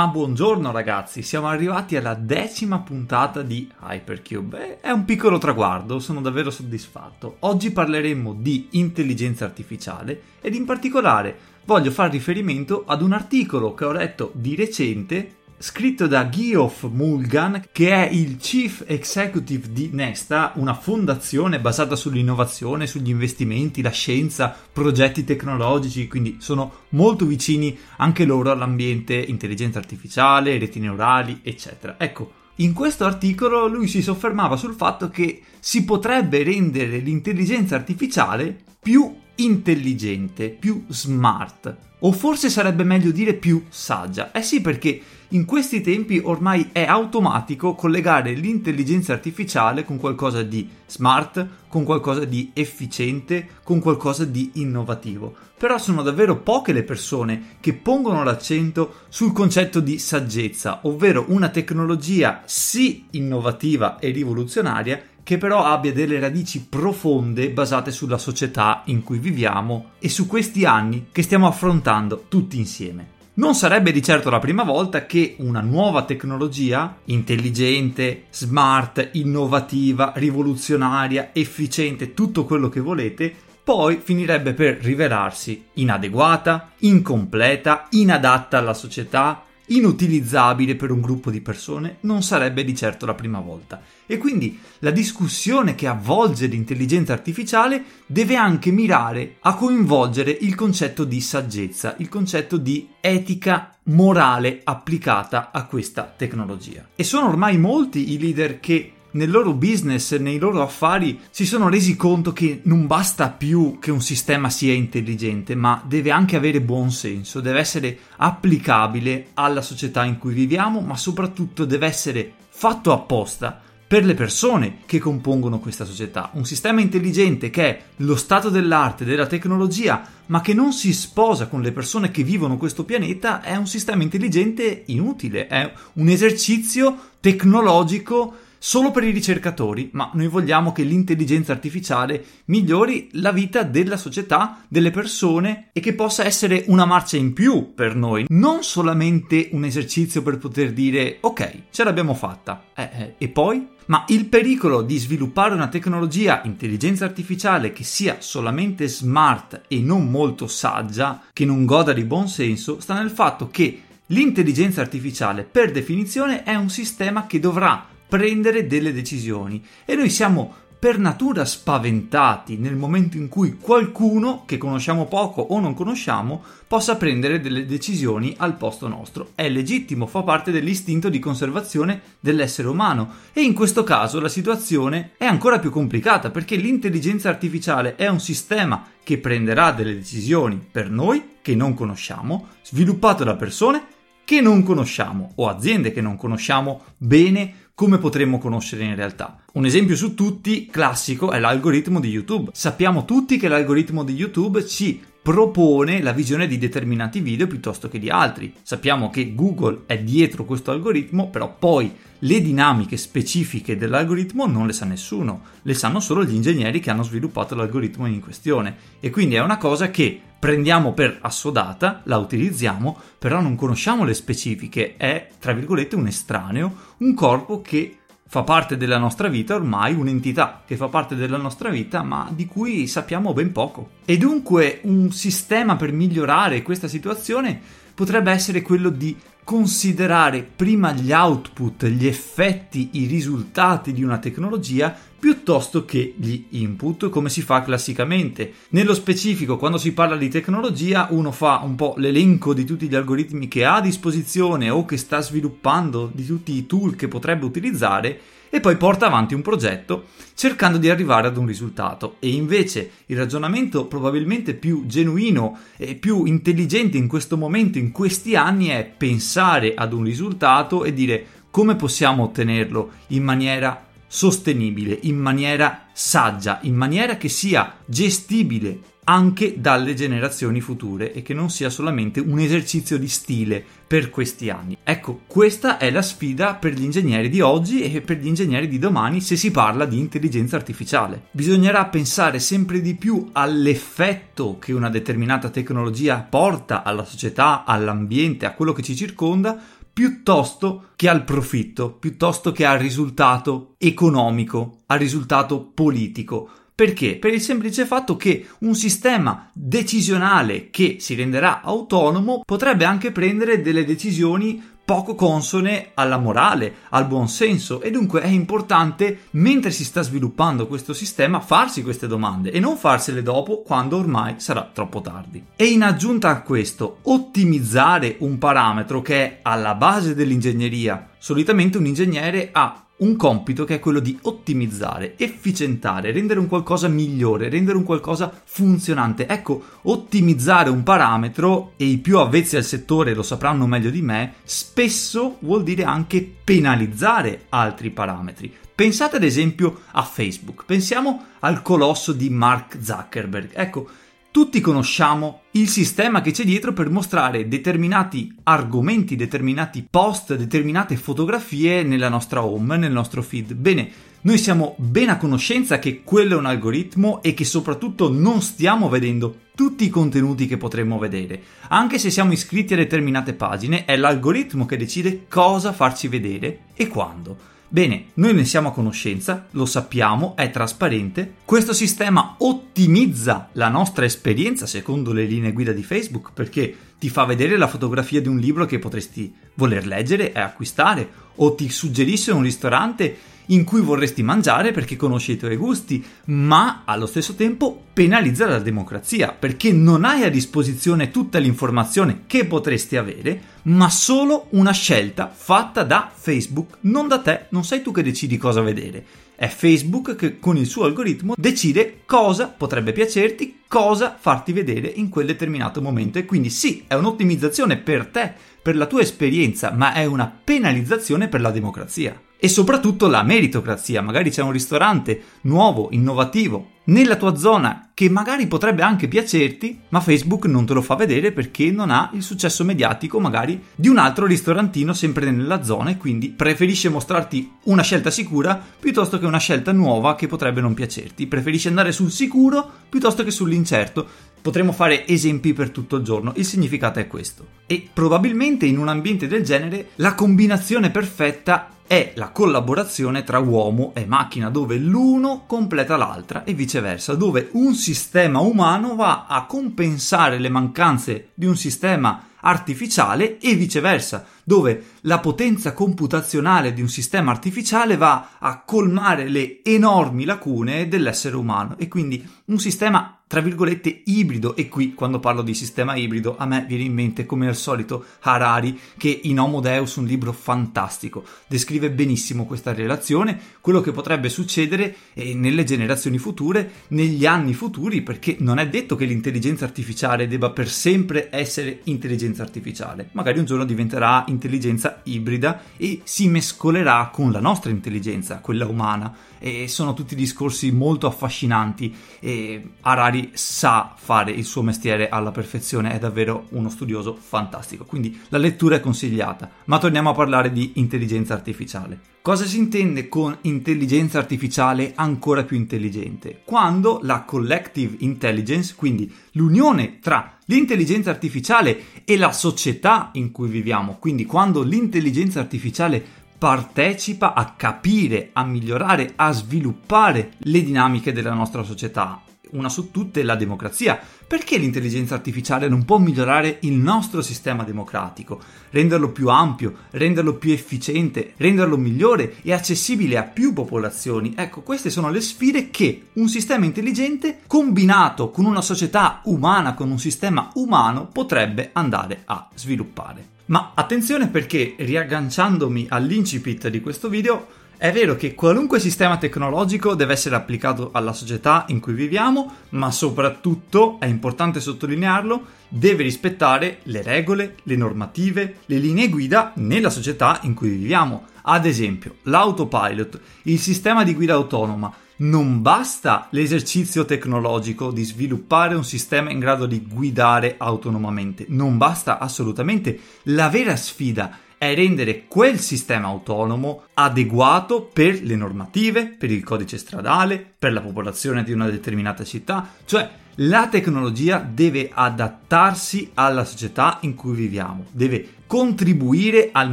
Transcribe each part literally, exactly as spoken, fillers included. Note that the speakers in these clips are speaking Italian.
Ma buongiorno ragazzi, siamo arrivati alla decima puntata di Hypercube. È un piccolo traguardo, sono davvero soddisfatto. Oggi parleremo di intelligenza artificiale ed in particolare voglio far riferimento ad un articolo che ho letto di recente scritto da Geoff Mulgan, che è il Chief Executive di Nesta, una fondazione basata sull'innovazione, sugli investimenti, la scienza, progetti tecnologici, quindi sono molto vicini anche loro all'ambiente intelligenza artificiale, reti neurali, eccetera. Ecco, in questo articolo lui si soffermava sul fatto che si potrebbe rendere l'intelligenza artificiale più intelligente, più smart, o forse sarebbe meglio dire più saggia. Eh sì, perché in questi tempi ormai è automatico collegare l'intelligenza artificiale con qualcosa di smart, con qualcosa di efficiente, con qualcosa di innovativo. Però sono davvero poche le persone che pongono l'accento sul concetto di saggezza, ovvero una tecnologia sì innovativa e rivoluzionaria, che però abbia delle radici profonde basate sulla società in cui viviamo e su questi anni che stiamo affrontando tutti insieme. Non sarebbe di certo la prima volta che una nuova tecnologia intelligente, smart, innovativa, rivoluzionaria, efficiente, tutto quello che volete, poi finirebbe per rivelarsi inadeguata, incompleta, inadatta alla società, inutilizzabile per un gruppo di persone. Non sarebbe di certo la prima volta. E quindi la discussione che avvolge l'intelligenza artificiale deve anche mirare a coinvolgere il concetto di saggezza, il concetto di etica morale applicata a questa tecnologia. E sono ormai molti i leader che nel loro business, nei loro affari, si sono resi conto che non basta più che un sistema sia intelligente, ma deve anche avere buon senso, deve essere applicabile alla società in cui viviamo, ma soprattutto deve essere fatto apposta per le persone che compongono questa società. Un sistema intelligente che è lo stato dell'arte, della tecnologia, ma che non si sposa con le persone che vivono questo pianeta, è un sistema intelligente inutile, è un esercizio tecnologico solo per i ricercatori, ma noi vogliamo che l'intelligenza artificiale migliori la vita della società, delle persone, e che possa essere una marcia in più per noi, non solamente un esercizio per poter dire ok, ce l'abbiamo fatta, eh, eh, e poi? Ma il pericolo di sviluppare una tecnologia intelligenza artificiale che sia solamente smart e non molto saggia, che non goda di buon senso, sta nel fatto che l'intelligenza artificiale per definizione è un sistema che dovrà prendere delle decisioni e noi siamo per natura spaventati nel momento in cui qualcuno che conosciamo poco o non conosciamo possa prendere delle decisioni al posto nostro. È legittimo, fa parte dell'istinto di conservazione dell'essere umano, e in questo caso la situazione è ancora più complicata perché l'intelligenza artificiale è un sistema che prenderà delle decisioni per noi che non conosciamo, sviluppato da persone che non conosciamo o aziende che non conosciamo bene come potremmo conoscere in realtà. Un esempio su tutti, classico, è l'algoritmo di YouTube. Sappiamo tutti che l'algoritmo di YouTube ci propone la visione di determinati video piuttosto che di altri. Sappiamo che Google è dietro questo algoritmo, però poi le dinamiche specifiche dell'algoritmo non le sa nessuno, le sanno solo gli ingegneri che hanno sviluppato l'algoritmo in questione. E quindi è una cosa che prendiamo per assodata, la utilizziamo, però non conosciamo le specifiche, è tra virgolette un estraneo, un corpo che fa parte della nostra vita ormai, un'entità che fa parte della nostra vita ma di cui sappiamo ben poco. E dunque un sistema per migliorare questa situazione potrebbe essere quello di considerare prima gli output, gli effetti, i risultati di una tecnologia piuttosto che gli input, come si fa classicamente. Nello specifico, quando si parla di tecnologia, uno fa un po' l'elenco di tutti gli algoritmi che ha a disposizione o che sta sviluppando, di tutti i tool che potrebbe utilizzare, e poi porta avanti un progetto cercando di arrivare ad un risultato. E invece il ragionamento probabilmente più genuino e più intelligente in questo momento, in questi anni, è pensare ad un risultato e dire come possiamo ottenerlo in maniera sostenibile, in maniera saggia, in maniera che sia gestibile anche dalle generazioni future e che non sia solamente un esercizio di stile per questi anni. Ecco, questa è la sfida per gli ingegneri di oggi e per gli ingegneri di domani se si parla di intelligenza artificiale. Bisognerà pensare sempre di più all'effetto che una determinata tecnologia porta alla società, all'ambiente, a quello che ci circonda, piuttosto che al profitto, piuttosto che al risultato economico, al risultato politico. Perché? Per il semplice fatto che un sistema decisionale che si renderà autonomo potrebbe anche prendere delle decisioni poco consone alla morale, al buonsenso, e dunque è importante, mentre si sta sviluppando questo sistema, farsi queste domande e non farsele dopo, quando ormai sarà troppo tardi. E in aggiunta a questo, ottimizzare un parametro che è alla base dell'ingegneria. Solitamente un ingegnere ha un compito che è quello di ottimizzare, efficientare, rendere un qualcosa migliore, rendere un qualcosa funzionante. Ecco, ottimizzare un parametro, e i più avvezzi al settore lo sapranno meglio di me, spesso vuol dire anche penalizzare altri parametri. Pensate ad esempio a Facebook, pensiamo al colosso di Mark Zuckerberg. Ecco, tutti conosciamo il sistema che c'è dietro per mostrare determinati argomenti, determinati post, determinate fotografie nella nostra home, nel nostro feed. Bene, noi siamo ben a conoscenza che quello è un algoritmo e che soprattutto non stiamo vedendo tutti i contenuti che potremmo vedere. Anche se siamo iscritti a determinate pagine, è l'algoritmo che decide cosa farci vedere e quando. Bene, noi ne siamo a conoscenza, lo sappiamo, è trasparente. Questo sistema ottimizza la nostra esperienza secondo le linee guida di Facebook, perché ti fa vedere la fotografia di un libro che potresti voler leggere e acquistare, o ti suggerisce un ristorante in cui vorresti mangiare perché conosci i tuoi gusti, ma allo stesso tempo penalizza la democrazia, perché non hai a disposizione tutta l'informazione che potresti avere, ma solo una scelta fatta da Facebook, non da te, non sei tu che decidi cosa vedere. È Facebook che con il suo algoritmo decide cosa potrebbe piacerti, cosa farti vedere in quel determinato momento, e quindi sì, è un'ottimizzazione per te, per la tua esperienza, ma è una penalizzazione per la democrazia. E soprattutto la meritocrazia, magari c'è un ristorante nuovo, innovativo, nella tua zona che magari potrebbe anche piacerti, ma Facebook non te lo fa vedere perché non ha il successo mediatico magari di un altro ristorantino sempre nella zona, e quindi preferisce mostrarti una scelta sicura piuttosto che una scelta nuova che potrebbe non piacerti, preferisce andare sul sicuro piuttosto che sull'incerto. Potremmo fare esempi per tutto il giorno, il significato è questo. E probabilmente in un ambiente del genere la combinazione perfetta è la collaborazione tra uomo e macchina, dove l'uno completa l'altra e viceversa, dove un sistema umano va a compensare le mancanze di un sistema artificiale e viceversa, dove la potenza computazionale di un sistema artificiale va a colmare le enormi lacune dell'essere umano, e quindi un sistema tra virgolette ibrido. E qui, quando parlo di sistema ibrido, a me viene in mente come al solito Harari, che in Homo Deus, un libro fantastico, descrive benissimo questa relazione, quello che potrebbe succedere nelle generazioni future, negli anni futuri, perché non è detto che l'intelligenza artificiale debba per sempre essere intelligenza artificiale, magari un giorno diventerà intelligenza ibrida e si mescolerà con la nostra intelligenza, quella umana, e sono tutti discorsi molto affascinanti. E Harari sa fare il suo mestiere alla perfezione, è davvero uno studioso fantastico, quindi la lettura è consigliata. Ma torniamo a parlare di intelligenza artificiale. Cosa si intende con intelligenza artificiale ancora più intelligente? Quando la collective intelligence, quindi l'unione tra l'intelligenza artificiale e la società in cui viviamo, quindi quando l'intelligenza artificiale partecipa a capire, a migliorare, a sviluppare le dinamiche della nostra società, una su tutte la democrazia. Perché l'intelligenza artificiale non può migliorare il nostro sistema democratico, renderlo più ampio, renderlo più efficiente, renderlo migliore e accessibile a più popolazioni? Ecco, queste sono le sfide che un sistema intelligente combinato con una società umana, con un sistema umano, potrebbe andare a sviluppare. Ma attenzione, perché riagganciandomi all'incipit di questo video, è vero che qualunque sistema tecnologico deve essere applicato alla società in cui viviamo, ma soprattutto, è importante sottolinearlo, deve rispettare le regole, le normative, le linee guida nella società in cui viviamo. Ad esempio, l'autopilot, il sistema di guida autonoma. Non basta l'esercizio tecnologico di sviluppare un sistema in grado di guidare autonomamente, non basta assolutamente. La vera sfida è rendere quel sistema autonomo adeguato per le normative, per il codice stradale, per la popolazione di una determinata città. Cioè, la tecnologia deve adattarsi alla società in cui viviamo, deve contribuire al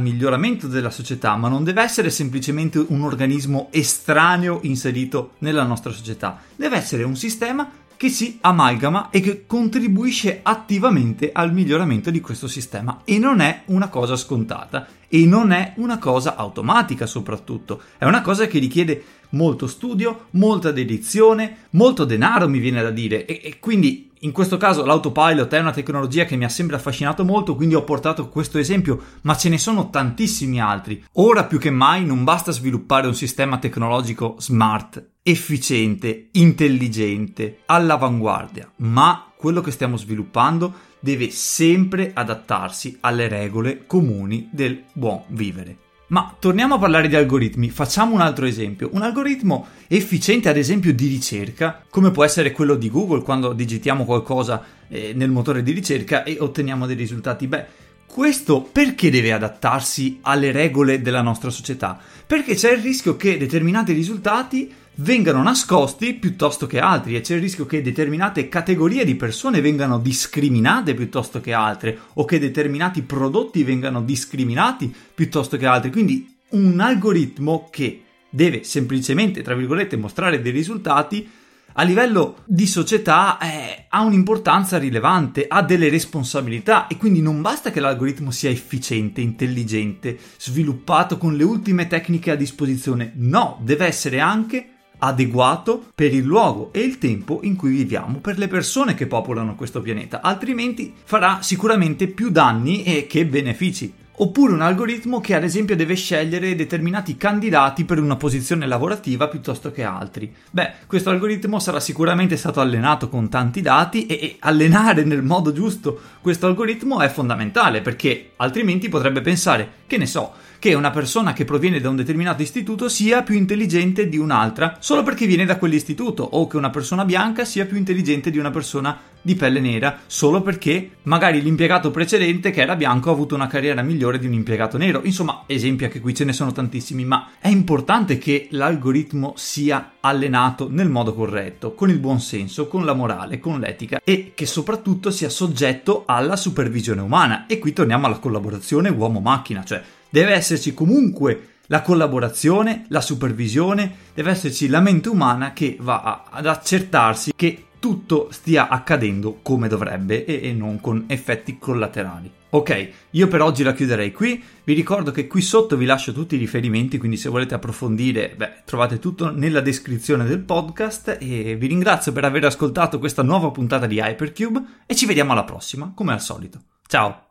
miglioramento della società, ma non deve essere semplicemente un organismo estraneo inserito nella nostra società, deve essere un sistema che si amalgama e che contribuisce attivamente al miglioramento di questo sistema, e non è una cosa scontata e non è una cosa automatica, soprattutto è una cosa che richiede molto studio, molta dedizione, molto denaro, mi viene da dire, e, e quindi in questo caso l'autopilot è una tecnologia che mi ha sempre affascinato molto, quindi ho portato questo esempio, ma ce ne sono tantissimi altri. Ora più che mai non basta sviluppare un sistema tecnologico smart, efficiente, intelligente, all'avanguardia, ma quello che stiamo sviluppando deve sempre adattarsi alle regole comuni del buon vivere. Ma torniamo a parlare di algoritmi, facciamo un altro esempio. Un algoritmo efficiente, ad esempio, di ricerca, come può essere quello di Google quando digitiamo qualcosa eh, nel motore di ricerca e otteniamo dei risultati. Beh, questo perché deve adattarsi alle regole della nostra società? Perché c'è il rischio che determinati risultati vengano nascosti piuttosto che altri, e c'è il rischio che determinate categorie di persone vengano discriminate piuttosto che altre, o che determinati prodotti vengano discriminati piuttosto che altri. Quindi un algoritmo che deve semplicemente, tra virgolette, mostrare dei risultati, a livello di società eh, ha un'importanza rilevante, ha delle responsabilità, e quindi non basta che l'algoritmo sia efficiente, intelligente, sviluppato con le ultime tecniche a disposizione. No, deve essere anche adeguato per il luogo e il tempo in cui viviamo, per le persone che popolano questo pianeta, altrimenti farà sicuramente più danni e che benefici. Oppure un algoritmo che ad esempio deve scegliere determinati candidati per una posizione lavorativa piuttosto che altri. Beh, questo algoritmo sarà sicuramente stato allenato con tanti dati, e, e allenare nel modo giusto questo algoritmo è fondamentale, perché altrimenti potrebbe pensare, che ne so, che una persona che proviene da un determinato istituto sia più intelligente di un'altra solo perché viene da quell'istituto, o che una persona bianca sia più intelligente di una persona di pelle nera solo perché magari l'impiegato precedente, che era bianco, ha avuto una carriera migliore di un impiegato nero. Insomma, esempi anche qui ce ne sono tantissimi, ma è importante che l'algoritmo sia allenato nel modo corretto, con il buon senso, con la morale, con l'etica, e che soprattutto sia soggetto alla supervisione umana. E qui torniamo alla collaborazione uomo-macchina, cioè deve esserci comunque la collaborazione, la supervisione, deve esserci la mente umana che va a, ad accertarsi che tutto stia accadendo come dovrebbe e, e non con effetti collaterali. Ok, io per oggi la chiuderei qui. Vi ricordo che qui sotto vi lascio tutti i riferimenti, quindi se volete approfondire, beh, trovate tutto nella descrizione del podcast, e vi ringrazio per aver ascoltato questa nuova puntata di Hypercube, e ci vediamo alla prossima, come al solito. Ciao!